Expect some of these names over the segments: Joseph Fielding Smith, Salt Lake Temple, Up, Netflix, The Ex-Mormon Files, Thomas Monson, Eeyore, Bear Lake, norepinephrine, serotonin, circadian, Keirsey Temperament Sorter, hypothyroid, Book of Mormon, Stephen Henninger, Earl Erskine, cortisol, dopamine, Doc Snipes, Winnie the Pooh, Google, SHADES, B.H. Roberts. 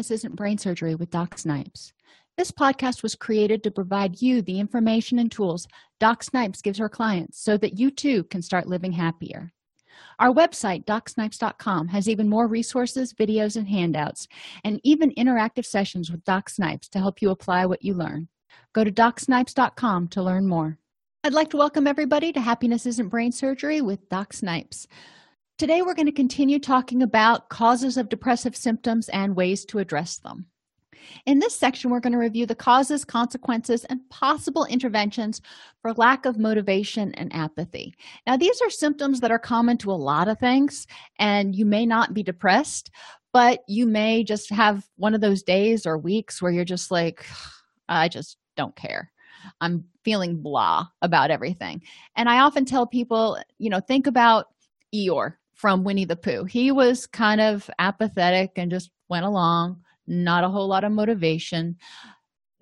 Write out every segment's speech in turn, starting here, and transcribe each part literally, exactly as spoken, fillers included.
This Isn't Brain Surgery with Doc Snipes. This podcast was created to provide you the information and tools Doc Snipes gives her clients so that you too can start living happier. Our website, doc snipes dot com, has even more resources, videos, and handouts, and even interactive sessions with Doc Snipes to help you apply what you learn. Go to doc snipes dot com to learn more. I'd like to welcome everybody to Happiness Isn't Brain Surgery with Doc Snipes. Today, we're going to continue talking about causes of depressive symptoms and ways to address them. In this section, we're going to review the causes, consequences, and possible interventions for lack of motivation and apathy. Now, these are symptoms that are common to a lot of things, and you may not be depressed, but you may just have one of those days or weeks where you're just like, I just don't care. I'm feeling blah about everything. And I often tell people, you know, think about Eeyore from Winnie the Pooh. He was kind of apathetic and just went along. Not a whole lot of motivation.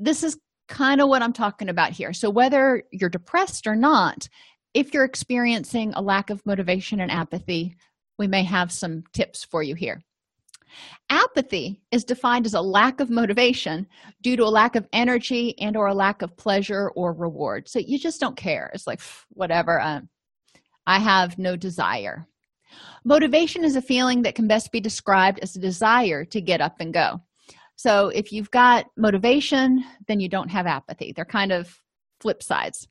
This is kind of what I'm talking about here. So whether you're depressed or not, if you're experiencing a lack of motivation and apathy, we may have some tips for you here. Apathy is defined as a lack of motivation due to a lack of energy and or a lack of pleasure or reward. So you just don't care. It's like, whatever, uh, I have no desire. Motivation is a feeling that can best be described as a desire to get up and go. So if you've got motivation, then you don't have apathy. They're kind of flip sides.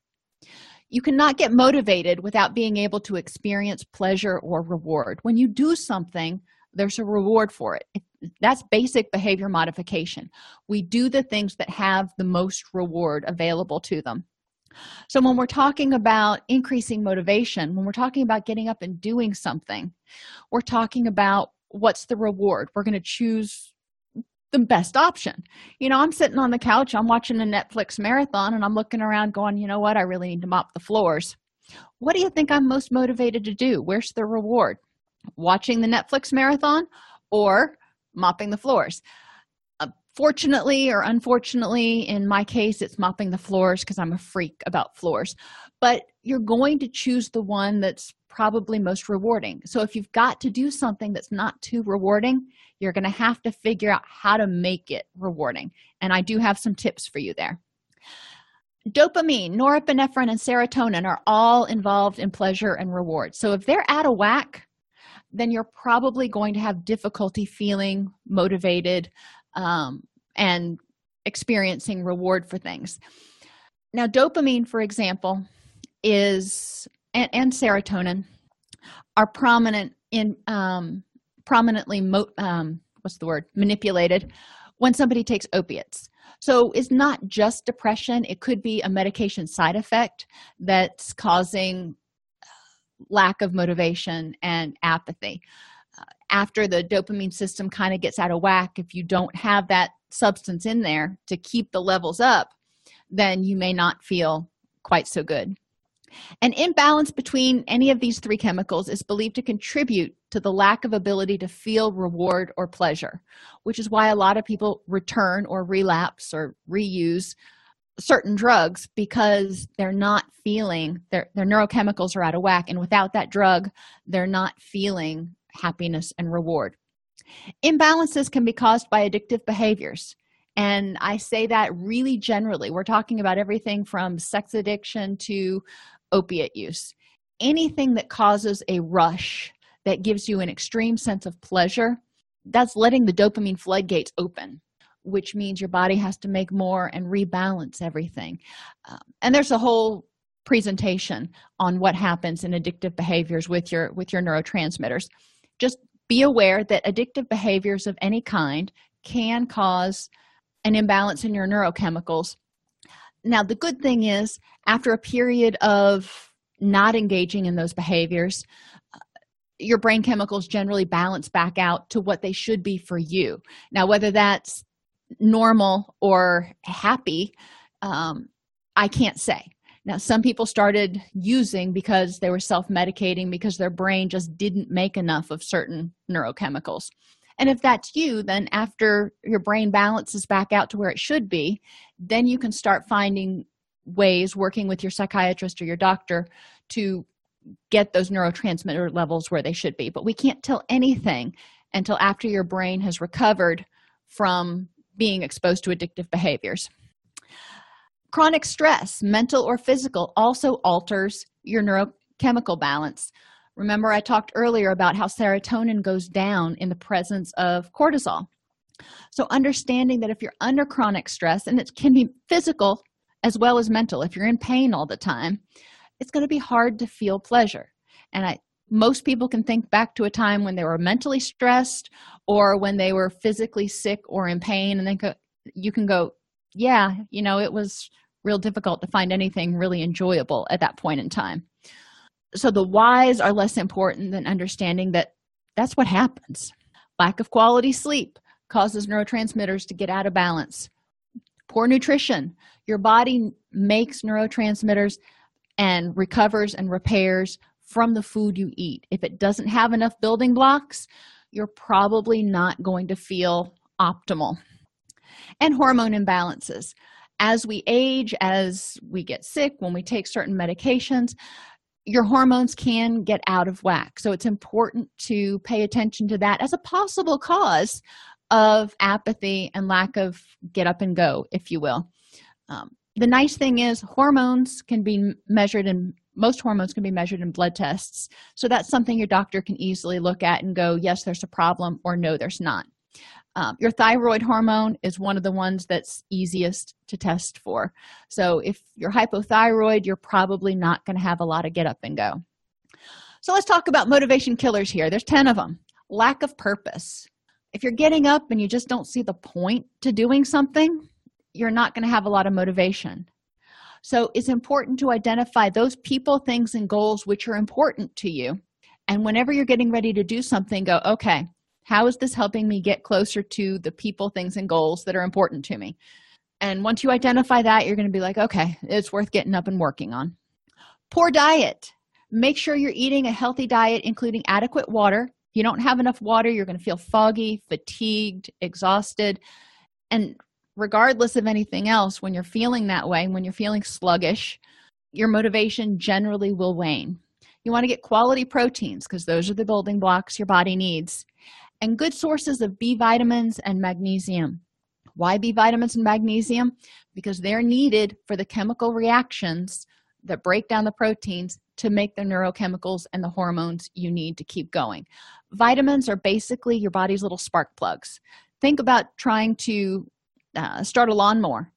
You cannot get motivated without being able to experience pleasure or reward. When you do something, there's a reward for it. That's basic behavior modification. We do the things that have the most reward available to them. So when we're talking about increasing motivation, when we're talking about getting up and doing something, we're talking about what's the reward. We're going to choose the best option. You know, I'm sitting on the couch, I'm watching a Netflix marathon, and I'm looking around going, you know what, I really need to mop the floors. What do you think I'm most motivated to do? Where's the reward? Watching the Netflix marathon or mopping the floors? Fortunately or unfortunately, in my case, it's mopping the floors because I'm a freak about floors. But you're going to choose the one that's probably most rewarding. So if you've got to do something that's not too rewarding, you're going to have to figure out how to make it rewarding. And I do have some tips for you there. Dopamine, norepinephrine, and serotonin are all involved in pleasure and reward. So if they're out of whack, then you're probably going to have difficulty feeling motivated um, and experiencing reward for things. Now, dopamine, for example, is and, and serotonin are prominent in um, prominently mo- um, what's the word manipulated when somebody takes opiates. So it's not just depression; it could be a medication side effect that's causing lack of motivation and apathy. Uh, after the dopamine system kind of gets out of whack, if you don't have that substance in there to keep the levels up, then you may not feel quite so good. An imbalance between any of these three chemicals is believed to contribute to the lack of ability to feel reward or pleasure, which is why a lot of people return or relapse or reuse certain drugs because they're not feeling, their, their neurochemicals are out of whack, and without that drug, they're not feeling happiness and reward. Imbalances can be caused by addictive behaviors, and I say that really generally. We're talking about everything from sex addiction to opiate use. Anything that causes a rush that gives you an extreme sense of pleasure, that's letting the dopamine floodgates open, which means your body has to make more and rebalance everything. Um, and there's a whole presentation on what happens in addictive behaviors with your with your neurotransmitters. Just be aware that addictive behaviors of any kind can cause an imbalance in your neurochemicals. Now, the good thing is, after a period of not engaging in those behaviors, your brain chemicals generally balance back out to what they should be for you. Now, whether that's normal or happy, um, I can't say. Now, some people started using because they were self-medicating because their brain just didn't make enough of certain neurochemicals. And if that's you, then after your brain balances back out to where it should be, then you can start finding ways, working with your psychiatrist or your doctor, to get those neurotransmitter levels where they should be. But we can't tell anything until after your brain has recovered from being exposed to addictive behaviors. Chronic stress, mental or physical, also alters your neurochemical balance. Remember, I talked earlier about how serotonin goes down in the presence of cortisol. So understanding that if you're under chronic stress, and it can be physical as well as mental, if you're in pain all the time, it's going to be hard to feel pleasure. And I, most people can think back to a time when they were mentally stressed or when they were physically sick or in pain, and then co- you can go, yeah, you know, it was real difficult to find anything really enjoyable at that point in time. So the whys are less important than understanding that that's what happens. Lack of quality sleep causes neurotransmitters to get out of balance. Poor nutrition. Your body makes neurotransmitters and recovers and repairs from the food you eat. If it doesn't have enough building blocks, you're probably not going to feel optimal. And hormone imbalances. As we age, as we get sick, when we take certain medications, your hormones can get out of whack. So it's important to pay attention to that as a possible cause of apathy and lack of get up and go, if you will. Um, the nice thing is hormones can be measured in, most hormones can be measured in blood tests. So that's something your doctor can easily look at and go, yes, there's a problem, or no, there's not. Um, your thyroid hormone is one of the ones that's easiest to test for. So if you're hypothyroid, you're probably not going to have a lot of get up and go. So let's talk about motivation killers here. There's ten of them. Lack of purpose. If you're getting up and you just don't see the point to doing something, you're not going to have a lot of motivation. So it's important to identify those people, things, and goals which are important to you. And whenever you're getting ready to do something, go, okay, how is this helping me get closer to the people, things, and goals that are important to me? And once you identify that, you're going to be like, okay, it's worth getting up and working on. Poor diet. Make sure you're eating a healthy diet, including adequate water. If you don't have enough water, you're going to feel foggy, fatigued, exhausted. And regardless of anything else, when you're feeling that way, when you're feeling sluggish, your motivation generally will wane. You want to get quality proteins because those are the building blocks your body needs. And good sources of B vitamins and magnesium. Why B vitamins and magnesium? Because they're needed for the chemical reactions that break down the proteins to make the neurochemicals and the hormones you need to keep going. Vitamins are basically your body's little spark plugs. Think about trying to uh, start a lawnmower,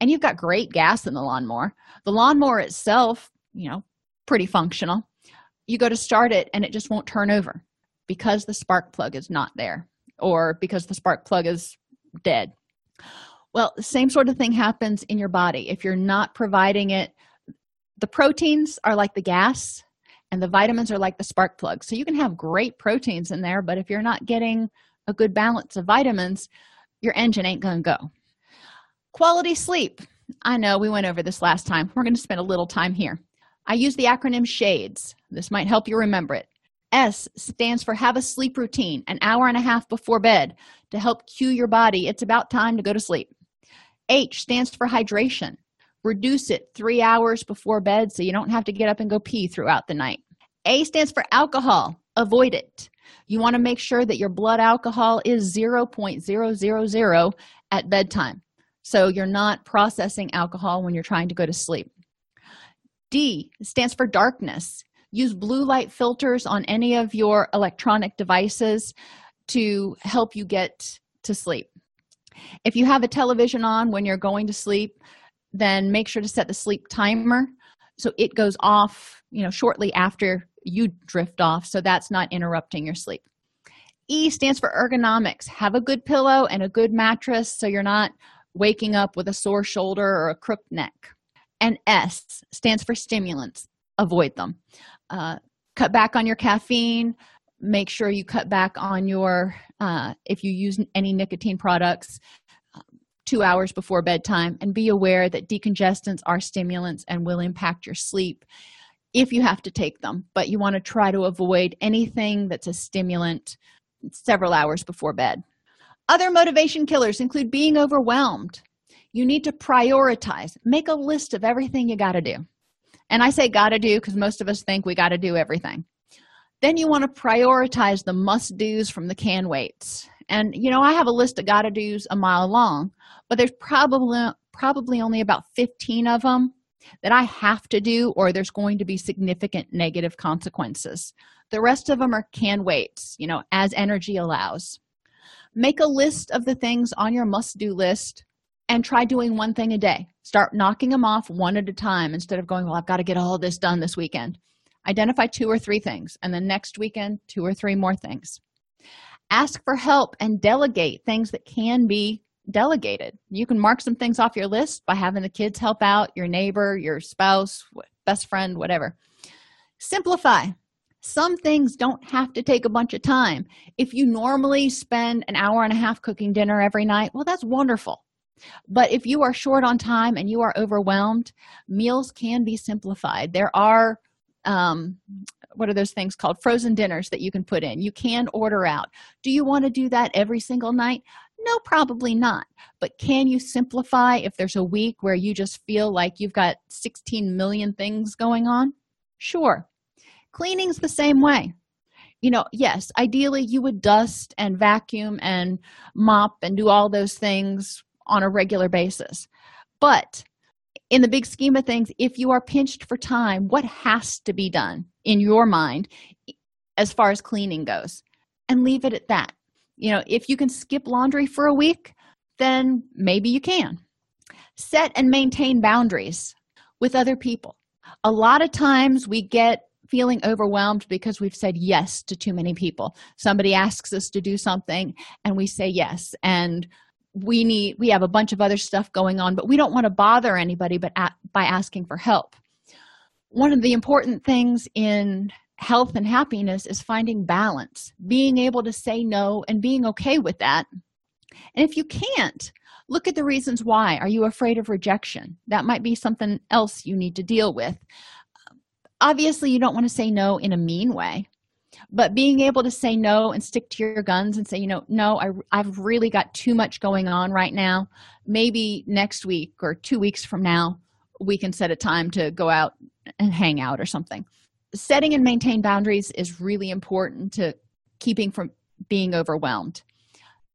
and you've got great gas in the lawnmower. The lawnmower itself, you know, pretty functional. You go to start it, and it just won't turn over, because the spark plug is not there, or because the spark plug is dead. Well, the same sort of thing happens in your body. If you're not providing it, the proteins are like the gas, and the vitamins are like the spark plug. So you can have great proteins in there, but if you're not getting a good balance of vitamins, your engine ain't going to go. Quality sleep. I know we went over this last time. We're going to spend a little time here. I use the acronym SHADES. This might help you remember it. S stands for have a sleep routine, an hour and a half before bed to help cue your body. It's about time to go to sleep. H stands for hydration. Reduce it three hours before bed so you don't have to get up and go pee throughout the night. A stands for alcohol. Avoid it. You want to make sure that your blood alcohol is zero point zero zero zero at bedtime, so you're not processing alcohol when you're trying to go to sleep. D stands for darkness. Use blue light filters on any of your electronic devices to help you get to sleep. If you have a television on when you're going to sleep, then make sure to set the sleep timer so it goes off, you know, shortly after you drift off, so that's not interrupting your sleep. E stands for ergonomics. Have a good pillow and a good mattress so you're not waking up with a sore shoulder or a crooked neck. And S stands for stimulants. Avoid them. Uh, cut back on your caffeine. Make sure you cut back on your, uh, if you use any nicotine products, uh, two hours before bedtime. And be aware that decongestants are stimulants and will impact your sleep if you have to take them. But you want to try to avoid anything that's a stimulant several hours before bed. Other motivation killers include being overwhelmed. You need to prioritize. Make a list of everything you got to do. And I say gotta do because most of us think we gotta do everything. Then you want to prioritize the must-dos from the can-waits. And, you know, I have a list of gotta do's a mile long, but there's probably probably only about fifteen of them that I have to do, or there's going to be significant negative consequences. The rest of them are can waits, you know, as energy allows. Make a list of the things on your must-do list and try doing one thing a day. Start knocking them off one at a time instead of going, well, I've got to get all this done this weekend. Identify two or three things, and then next weekend, two or three more things. Ask for help and delegate things that can be delegated. You can mark some things off your list by having the kids help out, your neighbor, your spouse, best friend, whatever. Simplify. Some things don't have to take a bunch of time. If you normally spend an hour and a half cooking dinner every night, well, that's wonderful. But if you are short on time and you are overwhelmed, meals can be simplified. There are um what are those things called? Frozen dinners that you can put in. You can order out. Do you want to do that every single night? No, probably not. But can you simplify if there's a week where you just feel like you've got sixteen million things going on? Sure. Cleaning's the same way. You know, yes, ideally you would dust and vacuum and mop and do all those things on a regular basis. But in the big scheme of things, if you are pinched for time, what has to be done in your mind as far as cleaning goes? And leave it at that. You know, if you can skip laundry for a week, then maybe you can. Set and maintain boundaries with other people. A lot of times we get feeling overwhelmed because we've said yes to too many people. Somebody asks us to do something and we say yes, and we need we have a bunch of other stuff going on, but we don't want to bother anybody but at, by asking for help. One of the important things in health and happiness is finding balance, being able to say no and being okay with that. And if you can't, look at the reasons why. Are you afraid of rejection? That might be something else you need to deal with. Obviously, you don't want to say no in a mean way. But being able to say no and stick to your guns and say, you know, no, I, I've really got too much going on right now. Maybe next week or two weeks from now, we can set a time to go out and hang out or something. Setting and maintain boundaries is really important to keeping from being overwhelmed.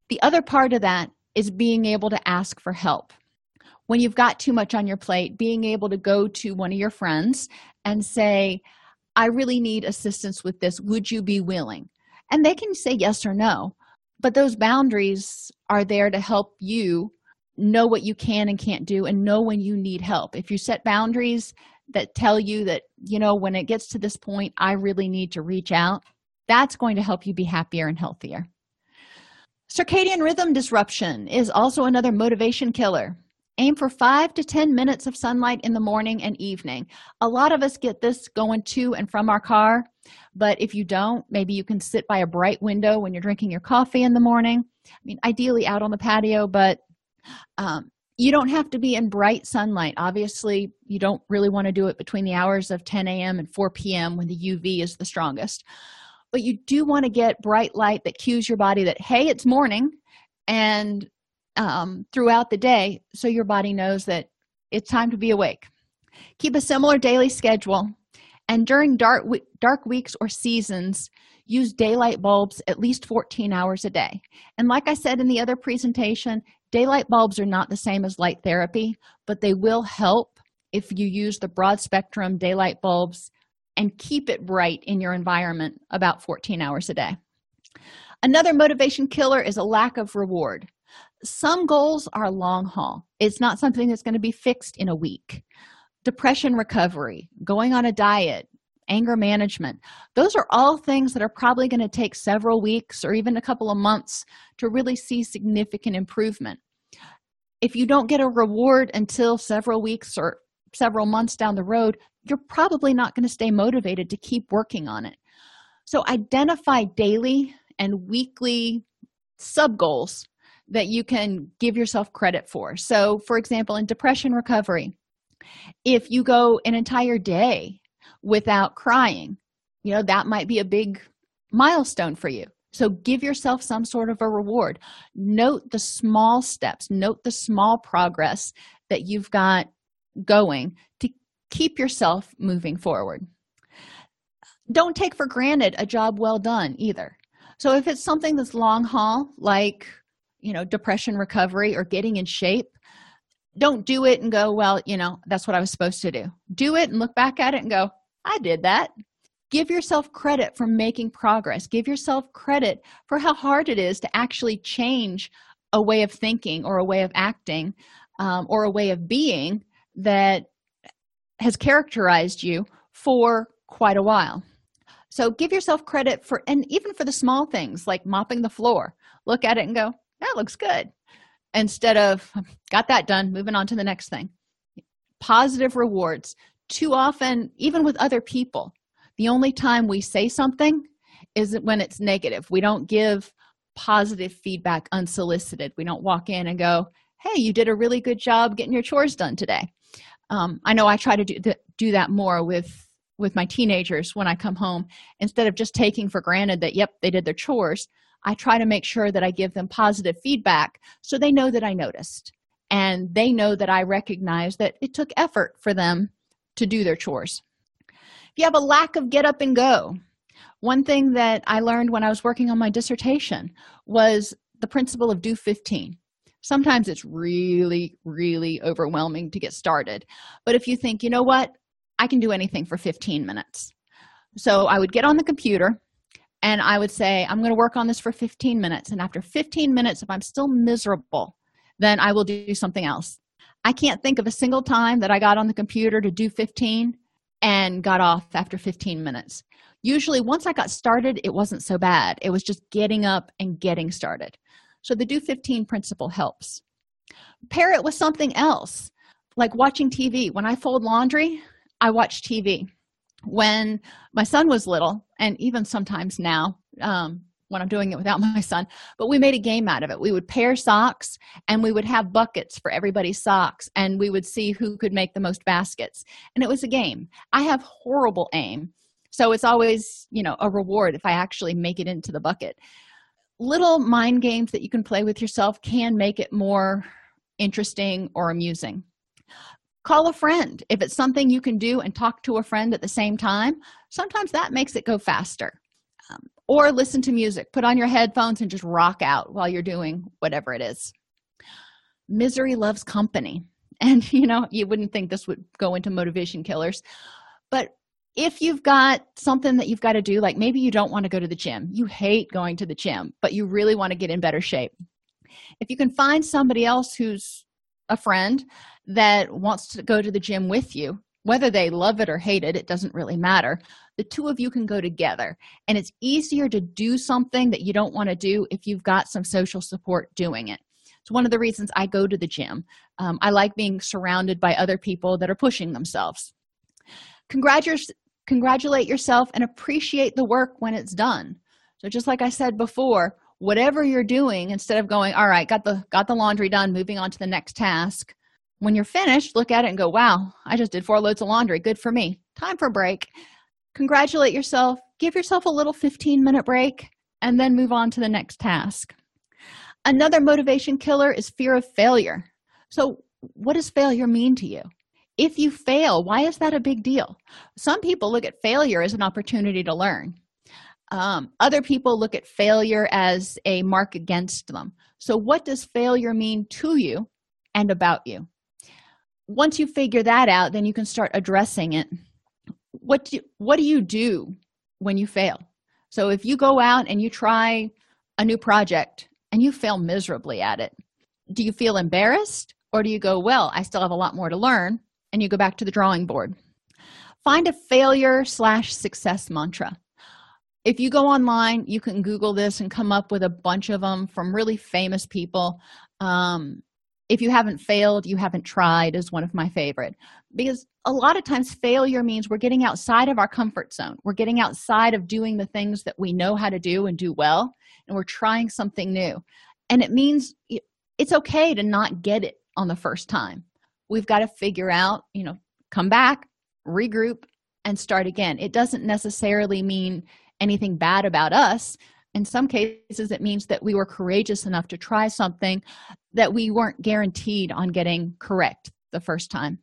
The other part of that is being able to ask for help. When you've got too much on your plate, being able to go to one of your friends and say, I really need assistance with this. Would you be willing? And they can say yes or no, but those boundaries are there to help you know what you can and can't do and know when you need help. If you set boundaries that tell you that, you know, when it gets to this point, I really need to reach out, that's going to help you be happier and healthier. Circadian rhythm disruption is also another motivation killer. Aim for five to ten minutes of sunlight in the morning and evening. A lot of us get this going to and from our car, but if you don't, maybe you can sit by a bright window when you're drinking your coffee in the morning. I mean, ideally out on the patio, but um, you don't have to be in bright sunlight. Obviously, you don't really want to do it between the hours of ten a.m. and four p.m. when the U V is the strongest. But you do want to get bright light that cues your body that, hey, it's morning, and Um, throughout the day, so your body knows that it's time to be awake. Keep a similar daily schedule, and during dark we- dark weeks or seasons, use daylight bulbs at least fourteen hours a day. And like I said in the other presentation, daylight bulbs are not the same as light therapy, but they will help if you use the broad spectrum daylight bulbs and keep it bright in your environment about fourteen hours a day. Another motivation killer is a lack of reward. Some goals are long haul. It's not something that's going to be fixed in a week. Depression recovery, going on a diet, anger management, those are all things that are probably going to take several weeks or even a couple of months to really see significant improvement. If you don't get a reward until several weeks or several months down the road, you're probably not going to stay motivated to keep working on it. So identify daily and weekly sub-goals that you can give yourself credit for. So, for example, in depression recovery, if you go an entire day without crying, you know, that might be a big milestone for you. So give yourself some sort of a reward. Note the small steps, note the small progress that you've got going to keep yourself moving forward. Don't take for granted a job well done either. So if it's something that's long haul, like, you know, depression recovery or getting in shape, don't do it and go, well, you know, that's what I was supposed to do. Do it and look back at it and go, I did that. Give yourself credit for making progress. Give yourself credit for how hard it is to actually change a way of thinking or a way of acting um, or a way of being that has characterized you for quite a while. So give yourself credit for, and even for the small things like mopping the floor, look at it and go, that looks good. Instead of, got that done, moving on to the next thing. Positive rewards. Too often, even with other people, the only time we say something is when it's negative. We don't give positive feedback unsolicited. We don't walk in and go, hey, you did a really good job getting your chores done today. Um, I know I try to do, th- do that more with, with my teenagers when I come home. Instead of just taking for granted that, yep, they did their chores, I try to make sure that I give them positive feedback so they know that I noticed and they know that I recognize that it took effort for them to do their chores. If you have a lack of get up and go, one thing that I learned when I was working on my dissertation was the principle of do fifteen. Sometimes it's really, really overwhelming to get started. But if you think, you know what, I can do anything for fifteen minutes. So I would get on the computer and I would say, I'm going to work on this for fifteen minutes. And after fifteen minutes, if I'm still miserable, then I will do something else. I can't think of a single time that I got on the computer to do fifteen and got off after fifteen minutes. Usually, once I got started, it wasn't so bad. It was just getting up and getting started. So the do fifteen principle helps. Pair it with something else, like watching T V. When I fold laundry, I watch T V. When my son was little, and even sometimes now um, when I'm doing it without my son, but we made a game out of it. We would pair socks and we would have buckets for everybody's socks and we would see who could make the most baskets. And it was a game. I have horrible aim. So it's always, you know, a reward if I actually make it into the bucket. Little mind games that you can play with yourself can make it more interesting or amusing. Call a friend. If it's something you can do and talk to a friend at the same time, sometimes that makes it go faster. Um, or listen to music. Put on your headphones and just rock out while you're doing whatever it is. Misery loves company. And, you know, you wouldn't think this would go into motivation killers. But if you've got something that you've got to do, like maybe you don't want to go to the gym. You hate going to the gym, but you really want to get in better shape. If you can find somebody else who's a friend that wants to go to the gym with you, whether they love it or hate it, it doesn't really matter. The two of you can go together, and it's easier to do something that you don't want to do if you've got some social support doing it. It's one of the reasons I go to the gym. Um, I like being surrounded by other people that are pushing themselves. Congratu- congratulate yourself and appreciate the work when it's done. So just like I said before, whatever you're doing, instead of going, all right, got the got the laundry done, moving on to the next task. When you're finished, look at it and go, wow, I just did four loads of laundry. Good for me. Time for a break. Congratulate yourself. Give yourself a little fifteen-minute break and then move on to the next task. Another motivation killer is fear of failure. So what does failure mean to you? If you fail, why is that a big deal? Some people look at failure as an opportunity to learn. Um, other people look at failure as a mark against them. So what does failure mean to you and about you? Once you figure that out, then you can start addressing it. What do, what do you do when you fail? So if you go out and you try a new project and you fail miserably at it, do you feel embarrassed or do you go, well, I still have a lot more to learn, and you go back to the drawing board? Find a failure slash success mantra. If you go online, you can Google this and come up with a bunch of them from really famous people. Um, if you haven't failed, you haven't tried is one of my favorite. Because a lot of times failure means we're getting outside of our comfort zone. We're getting outside of doing the things that we know how to do and do well, and we're trying something new. And it means it's okay to not get it on the first time. We've got to figure out, you know, come back, regroup, and start again. It doesn't necessarily mean anything bad about us. In some cases, it means that we were courageous enough to try something that we weren't guaranteed on getting correct the first time.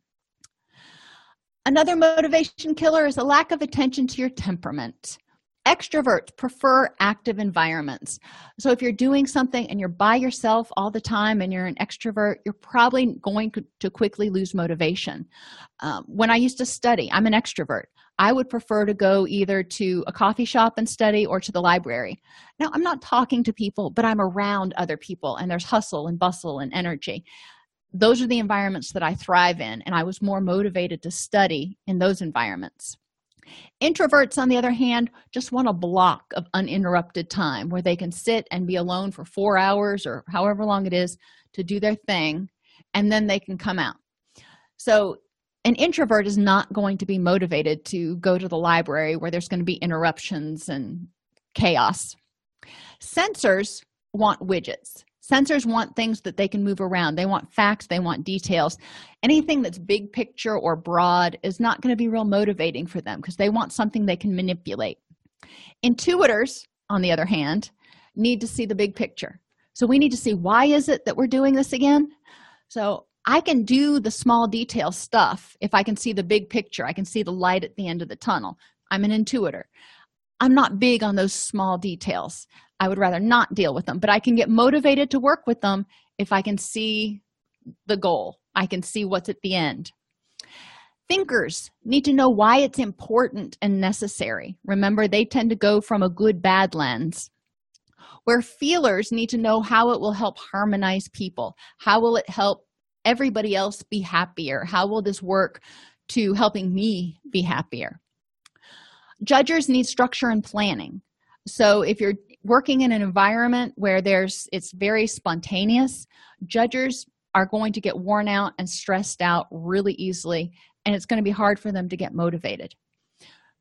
Another motivation killer is a lack of attention to your temperament. Extroverts prefer active environments. So if you're doing something and you're by yourself all the time and you're an extrovert, you're probably going to quickly lose motivation. Um, when I used to study, I'm an extrovert. I would prefer to go either to a coffee shop and study or to the library. Now, I'm not talking to people, but I'm around other people, and there's hustle and bustle and energy. Those are the environments that I thrive in, and I was more motivated to study in those environments. Introverts, on the other hand, just want a block of uninterrupted time where they can sit and be alone for four hours or however long it is to do their thing, and then they can come out. So an introvert is not going to be motivated to go to the library where there's going to be interruptions and chaos. Sensors want widgets. Sensors want things that they can move around. They want facts. They want details. Anything that's big picture or broad is not going to be real motivating for them because they want something they can manipulate. Intuitors, on the other hand, need to see the big picture. So we need to see, why is it that we're doing this again? So I can do the small detail stuff if I can see the big picture. I can see the light at the end of the tunnel. I'm an intuitor. I'm not big on those small details. I would rather not deal with them, but I can get motivated to work with them if I can see the goal. I can see what's at the end. Thinkers need to know why it's important and necessary. Remember, they tend to go from a good-bad lens, where feelers need to know how it will help harmonize people. How will it help everybody else be happier? How will this work to helping me be happier? Judgers need structure and planning. So if you're working in an environment where there's it's very spontaneous, judgers are going to get worn out and stressed out really easily, and it's going to be hard for them to get motivated.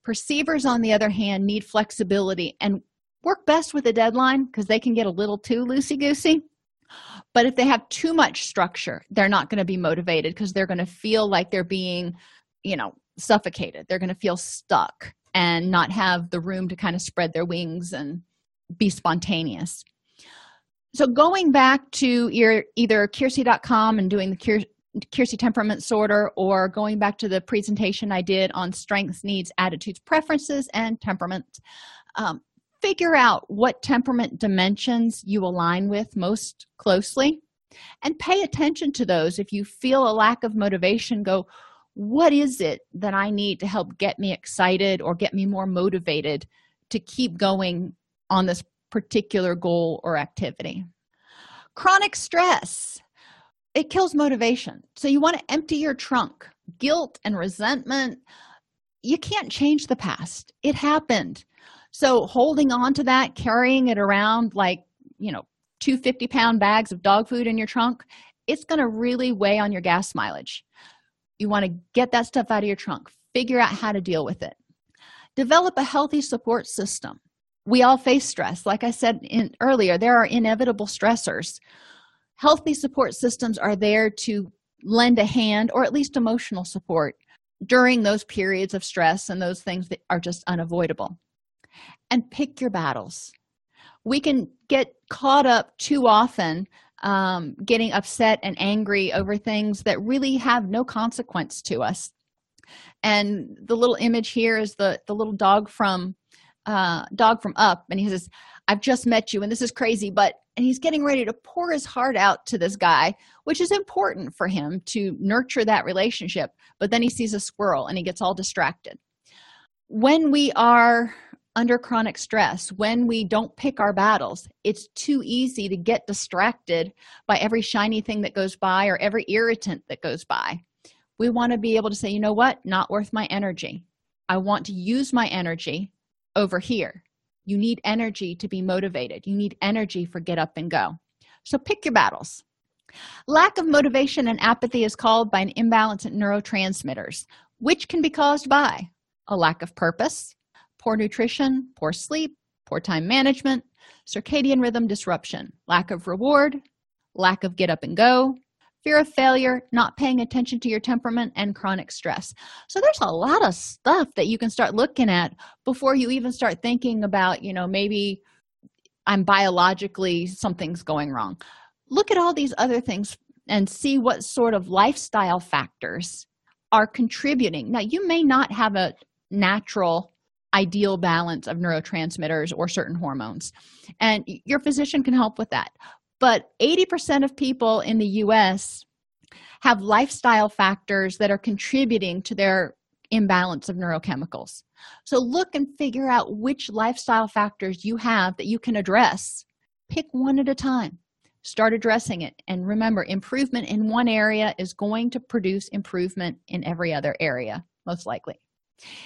Perceivers, on the other hand, need flexibility and work best with a deadline because they can get a little too loosey-goosey. But if they have too much structure, they're not going to be motivated because they're going to feel like they're being, you know, suffocated. They're going to feel stuck and not have the room to kind of spread their wings and be spontaneous. So going back to your, either Keirsey dot com and doing the Keir, Keirsey Temperament Sorter, or going back to the presentation I did on strengths, needs, attitudes, preferences, and temperament, um, figure out what temperament dimensions you align with most closely and pay attention to those. If you feel a lack of motivation, go, what is it that I need to help get me excited or get me more motivated to keep going on this particular goal or activity? Chronic stress, it kills motivation. So you want to empty your trunk. Guilt and resentment, you can't change the past. It happened. So holding on to that, carrying it around like, you know, two fifty-pound bags of dog food in your trunk, it's going to really weigh on your gas mileage. You want to get that stuff out of your trunk. Figure out how to deal with it. Develop a healthy support system. We all face stress. Like I said in, earlier, there are inevitable stressors. Healthy support systems are there to lend a hand, or at least emotional support, during those periods of stress and those things that are just unavoidable. And pick your battles. We can get caught up too often um, getting upset and angry over things that really have no consequence to us. And the little image here is the, the little dog from Uh, dog from Up, and he says, I've just met you and this is crazy, but, and he's getting ready to pour his heart out to this guy, which is important for him to nurture that relationship, but then he sees a squirrel and he gets all distracted. When we are under chronic stress, when we don't pick our battles, it's too easy to get distracted by every shiny thing that goes by or every irritant that goes by. We want to be able to say, you know what, not worth my energy. I want to use my energy over here. You need energy to be motivated. You need energy for get up and go. So pick your battles. Lack of motivation and apathy is called by an imbalance in neurotransmitters, which can be caused by a lack of purpose, poor nutrition, poor sleep, poor time management, circadian rhythm disruption, lack of reward, lack of get up and go, fear of failure, not paying attention to your temperament, and chronic stress. So there's a lot of stuff that you can start looking at before you even start thinking about, you know, maybe I'm biologically, something's going wrong. Look at all these other things and see what sort of lifestyle factors are contributing. Now, you may not have a natural ideal balance of neurotransmitters or certain hormones. And your physician can help with that. But eighty percent of people in the U S have lifestyle factors that are contributing to their imbalance of neurochemicals. So look and figure out which lifestyle factors you have that you can address. Pick one at a time. Start addressing it. And remember, improvement in one area is going to produce improvement in every other area, most likely.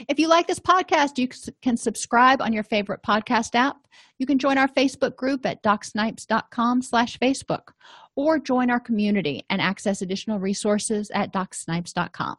If you like this podcast, you can subscribe on your favorite podcast app. You can join our Facebook group at doc snipes dot com slash Facebook, or join our community and access additional resources at doc snipes dot com.